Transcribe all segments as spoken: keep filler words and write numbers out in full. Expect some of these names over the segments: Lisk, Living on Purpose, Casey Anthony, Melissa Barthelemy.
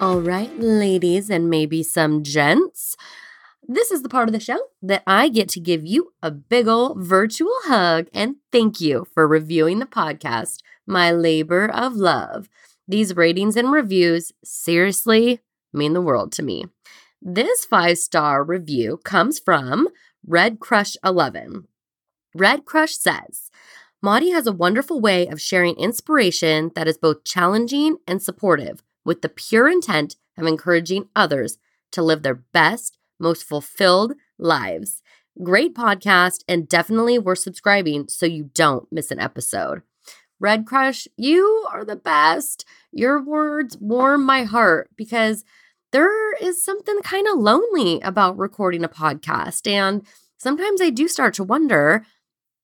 All right, ladies, and maybe some gents, this is the part of the show that I get to give you a big ol' virtual hug and thank you for reviewing the podcast, my labor of love. These ratings and reviews seriously mean the world to me. This five-star review comes from Red Crush eleven. Red Crush says, Mari has a wonderful way of sharing inspiration that is both challenging and supportive, with the pure intent of encouraging others to live their best, most fulfilled lives. Great podcast, and definitely worth subscribing so you don't miss an episode. Red Crush, you are the best. Your words warm my heart because there is something kind of lonely about recording a podcast. And sometimes I do start to wonder,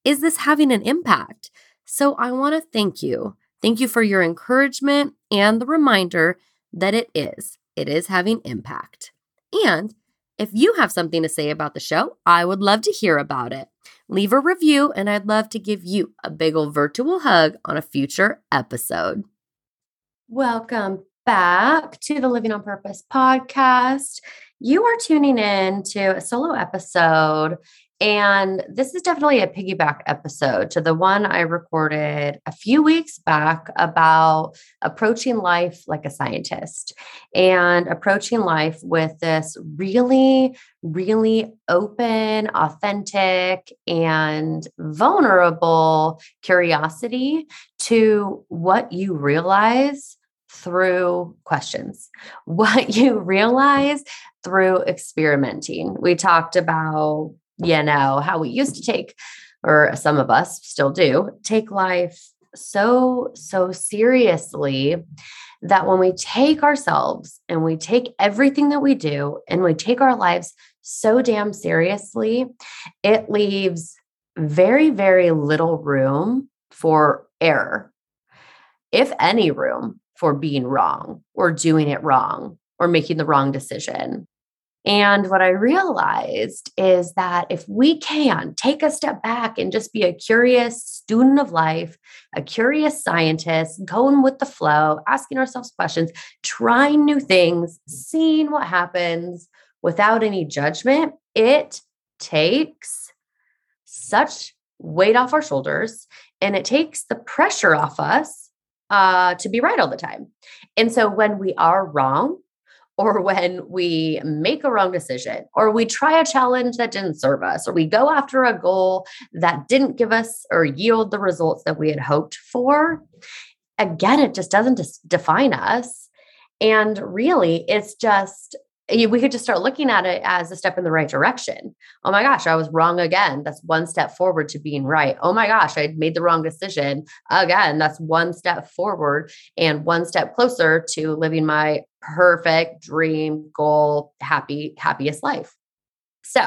is this having an impact? So I want to thank you. Thank you for your encouragement and the reminder that it is. It is having impact. And if you have something to say about the show, I would love to hear about it. Leave a review, and I'd love to give you a big old virtual hug on a future episode. Welcome back to the Living on Purpose podcast. You are tuning in to a solo episode. And this is definitely a piggyback episode to the one I recorded a few weeks back about approaching life like a scientist and approaching life with this really, really open, authentic, and vulnerable curiosity to what you realize through questions, what you realize through experimenting. We talked about You know, how we used to take, or some of us still do, take life so, so seriously that when we take ourselves and we take everything that we do and we take our lives so damn seriously, it leaves very, very little room for error, if any room for being wrong or doing it wrong or making the wrong decision. And what I realized is that if we can take a step back and just be a curious student of life, a curious scientist, going with the flow, asking ourselves questions, trying new things, seeing what happens without any judgment, it takes such weight off our shoulders and it takes the pressure off us uh, to be right all the time. And so when we are wrong, or when we make a wrong decision, or we try a challenge that didn't serve us, or we go after a goal that didn't give us or yield the results that we had hoped for, again, it just doesn't define us. And really, it's just, we could just start looking at it as a step in the right direction. Oh my gosh, I was wrong again. That's one step forward to being right. Oh my gosh, I made the wrong decision. Again, that's one step forward and one step closer to living my perfect dream, goal, happy, happiest life. So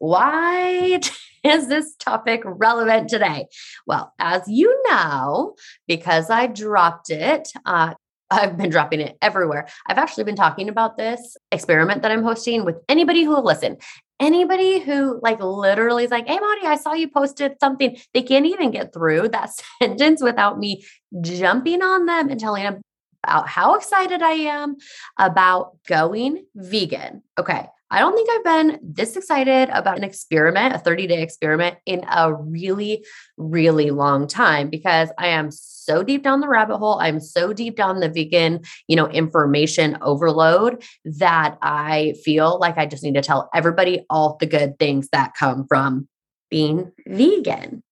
why is this topic relevant today? Well, as you know, because I dropped it, uh, I've been dropping it everywhere. I've actually been talking about this experiment that I'm hosting with anybody who will listen. Anybody who like literally is like, hey, Mari, I saw you posted something. They can't even get through that sentence without me jumping on them and telling them about how excited I am about going vegan. Okay. I don't think I've been this excited about an experiment, a thirty-day experiment, in a really, really long time, because I am so deep down the rabbit hole. I'm so deep down the vegan, you know, information overload that I feel like I just need to tell everybody all the good things that come from being vegan.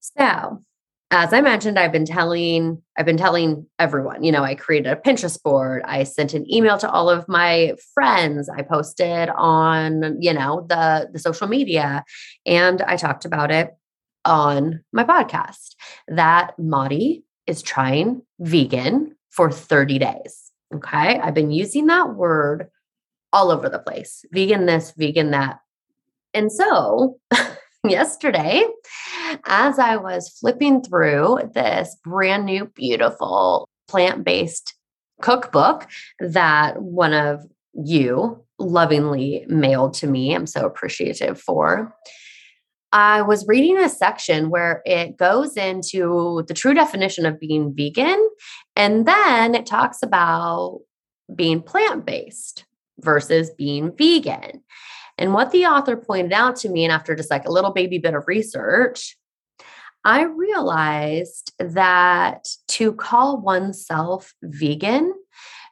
So, as I mentioned, I've been telling, I've been telling everyone, you know, I created a Pinterest board. I sent an email to all of my friends. I posted on, you know, the, the social media, and I talked about it on my podcast that Mari is trying vegan for thirty days. Okay. I've been using that word all over the place. Vegan this, vegan that. And so yesterday, as I was flipping through this brand new, beautiful plant-based cookbook that one of you lovingly mailed to me, I'm so appreciative for, I was reading a section where it goes into the true definition of being vegan, and then it talks about being plant-based versus being vegan. And what the author pointed out to me, and after just like a little baby bit of research, I realized that to call oneself vegan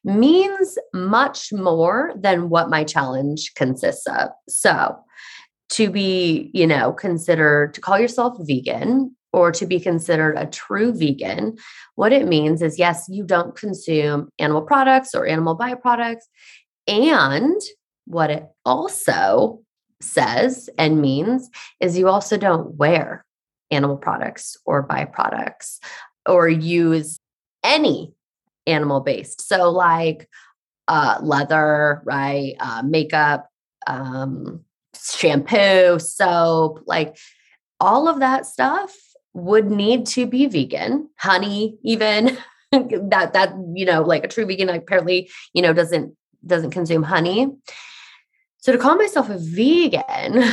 means much more than what my challenge consists of. So to be, you know, considered, to call yourself vegan or to be considered a true vegan, what it means is, yes, you don't consume animal products or animal byproducts. And what it also says and means is you also don't wear animal products or byproducts or use any animal-based. So like uh, leather, right? Uh, makeup, um, shampoo, soap, like all of that stuff would need to be vegan. Honey, even that, that, you know, like a true vegan apparently, you know, doesn't, doesn't consume honey. So to call myself a vegan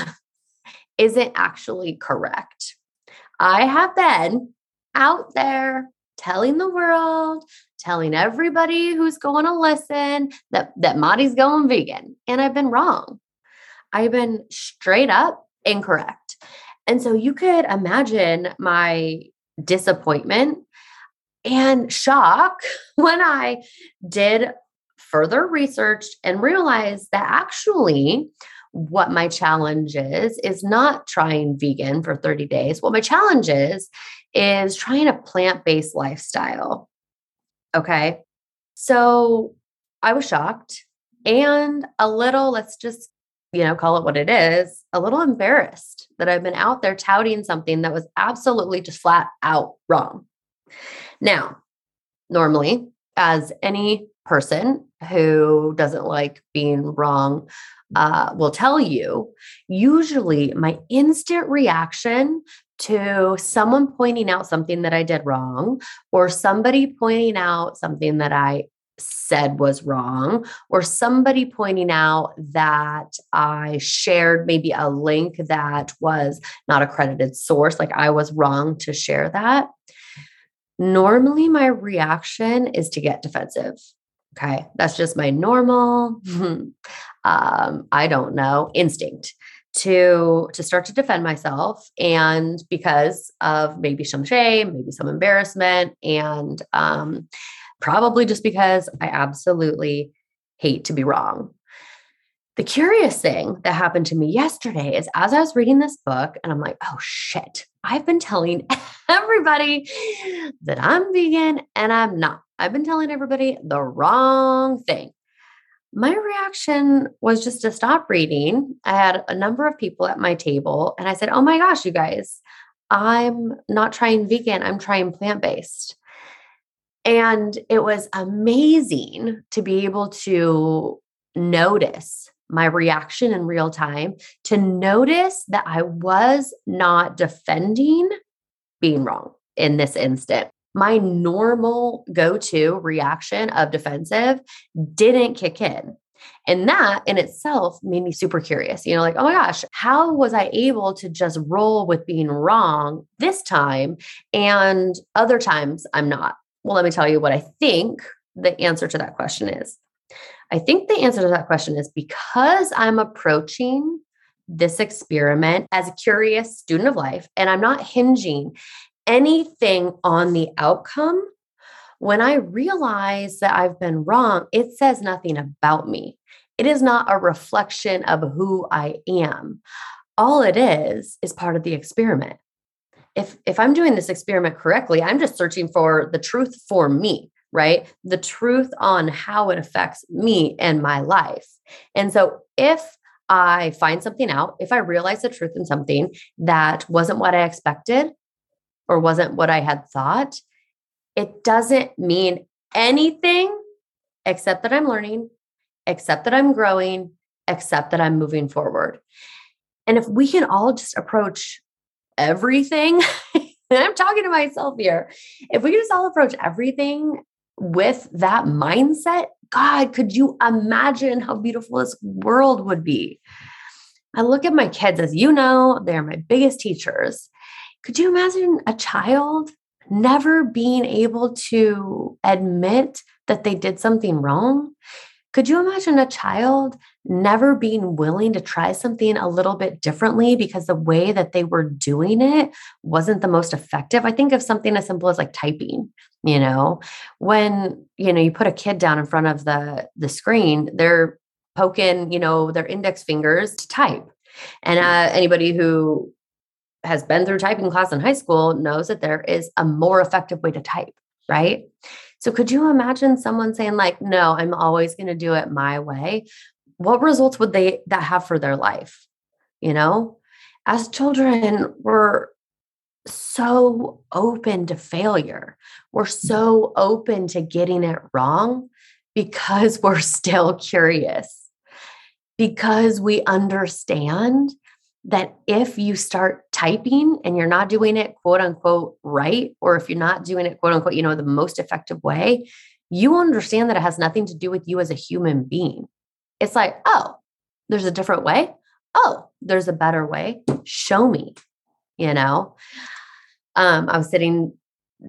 isn't actually correct. I have been out there telling the world, telling everybody who's going to listen that, that Mari's going vegan. And I've been wrong. I've been straight up incorrect. And so you could imagine my disappointment and shock when I did further research and realized that actually what my challenge is, is not trying vegan for thirty days. What my challenge is, is trying a plant-based lifestyle. Okay. So I was shocked and a little, let's just, you know, call it what it is, a little embarrassed that I've been out there touting something that was absolutely just flat out wrong. Now, normally, as any person who doesn't like being wrong uh, will tell you, usually my instant reaction to someone pointing out something that I did wrong, or somebody pointing out something that I said was wrong, or somebody pointing out that I shared maybe a link that was not a credited source, like I was wrong to share that. Normally my reaction is to get defensive. Okay. That's just my normal, um, I don't know, instinct to, to start to defend myself. And because of maybe some shame, maybe some embarrassment, and um, probably just because I absolutely hate to be wrong. The curious thing that happened to me yesterday is, as I was reading this book and I'm like, oh shit, I've been telling everybody that I'm vegan and I'm not. I've been telling everybody the wrong thing. My reaction was just to stop reading. I had a number of people at my table and I said, oh my gosh, you guys, I'm not trying vegan. I'm trying plant-based. And it was amazing to be able to notice my reaction in real time, to notice that I was not defending being wrong in this instant. My normal go-to reaction of defensive didn't kick in. And that in itself made me super curious, you know, like, oh my gosh, how was I able to just roll with being wrong this time? And other times I'm not. Well, let me tell you what I think the answer to that question is. I think the answer to that question is because I'm approaching this experiment as a curious student of life, and I'm not hinging anything on the outcome. When I realize that I've been wrong, it says nothing about me. It is not a reflection of who I am. All it is, is part of the experiment. If, if I'm doing this experiment correctly, I'm just searching for the truth for me, right? The truth on how it affects me and my life. And so if I find something out, if I realize the truth in something that wasn't what I expected or wasn't what I had thought, it doesn't mean anything except that I'm learning, except that I'm growing, except that I'm moving forward. And if we can all just approach everything, and I'm talking to myself here, if we can just all approach everything with that mindset, God, could you imagine how beautiful this world would be? I look at my kids, as you know, they're my biggest teachers. Could you imagine a child never being able to admit that they did something wrong? Could you imagine a child never being willing to try something a little bit differently because the way that they were doing it wasn't the most effective? I think of something as simple as like typing, you know, when, you know, you put a kid down in front of the, the screen, they're poking, you know, their index fingers to type. And uh, anybody who has been through typing class in high school knows that there is a more effective way to type, right? So could you imagine someone saying like, no, I'm always going to do it my way? What results would they that have for their life? You know, as children, we're so open to failure. We're so open to getting it wrong because we're still curious, because we understand that if you start typing and you're not doing it, quote unquote, right, or if you're not doing it, quote unquote, you know, the most effective way, you understand that it has nothing to do with you as a human being. It's like, oh, there's a different way. Oh, there's a better way. Show me, you know? Um, I was sitting,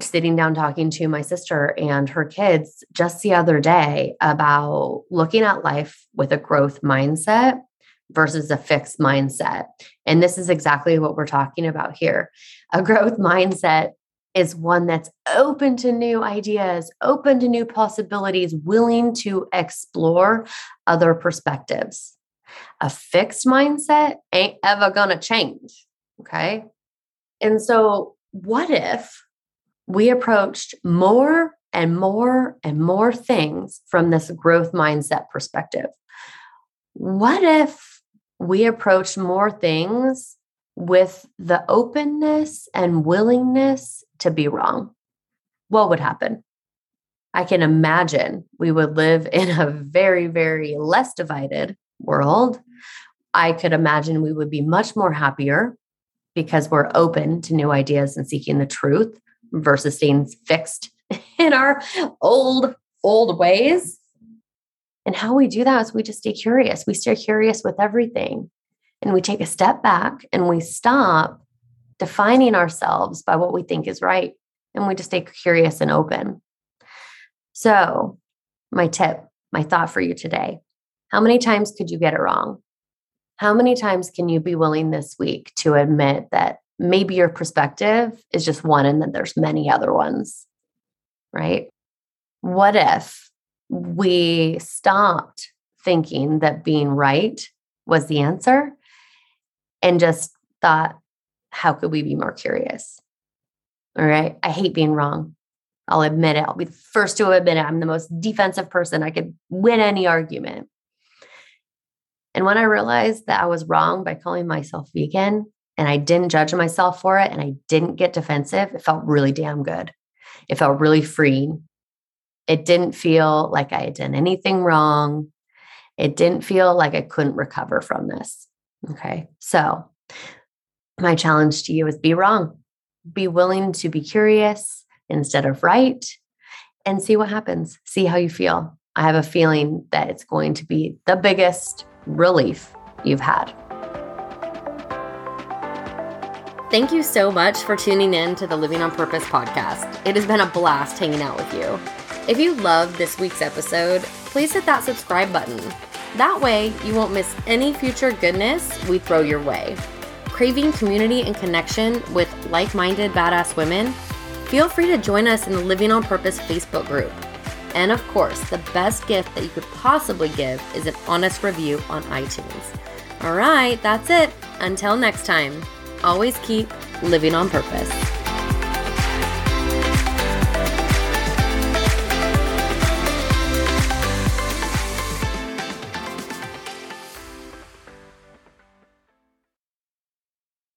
sitting down talking to my sister and her kids just the other day about looking at life with a growth mindset versus a fixed mindset. And this is exactly what we're talking about here. A growth mindset is one that's open to new ideas, open to new possibilities, willing to explore other perspectives. A fixed mindset ain't ever going to change. Okay. And so what if we approached more and more and more things from this growth mindset perspective? What if we approach more things with the openness and willingness to be wrong? What would happen? I can imagine we would live in a very, very less divided world. I could imagine we would be much more happier because we're open to new ideas and seeking the truth versus staying fixed in our old, old ways. And how we do that is we just stay curious. We stay curious with everything. And we take a step back and we stop defining ourselves by what we think is right. And we just stay curious and open. So my tip, my thought for you today, how many times could you get it wrong? How many times can you be willing this week to admit that maybe your perspective is just one and that there's many other ones, right? What if we stopped thinking that being right was the answer and just thought, how could we be more curious? All right. I hate being wrong. I'll admit it. I'll be the first to admit it. I'm the most defensive person. I could win any argument. And when I realized that I was wrong by calling myself vegan and I didn't judge myself for it and I didn't get defensive, it felt really damn good. It felt really freeing. It didn't feel like I had done anything wrong. It didn't feel like I couldn't recover from this. Okay. So my challenge to you is be wrong. Be willing to be curious instead of right and see what happens. See how you feel. I have a feeling that it's going to be the biggest relief you've had. Thank you so much for tuning in to the Living on Purpose podcast. It has been a blast hanging out with you. If you loved this week's episode, please hit that subscribe button. That way, you won't miss any future goodness we throw your way. Craving community and connection with like-minded badass women? Feel free to join us in the Living on Purpose Facebook group. And of course, the best gift that you could possibly give is an honest review on iTunes. All right, that's it. Until next time, always keep living on purpose.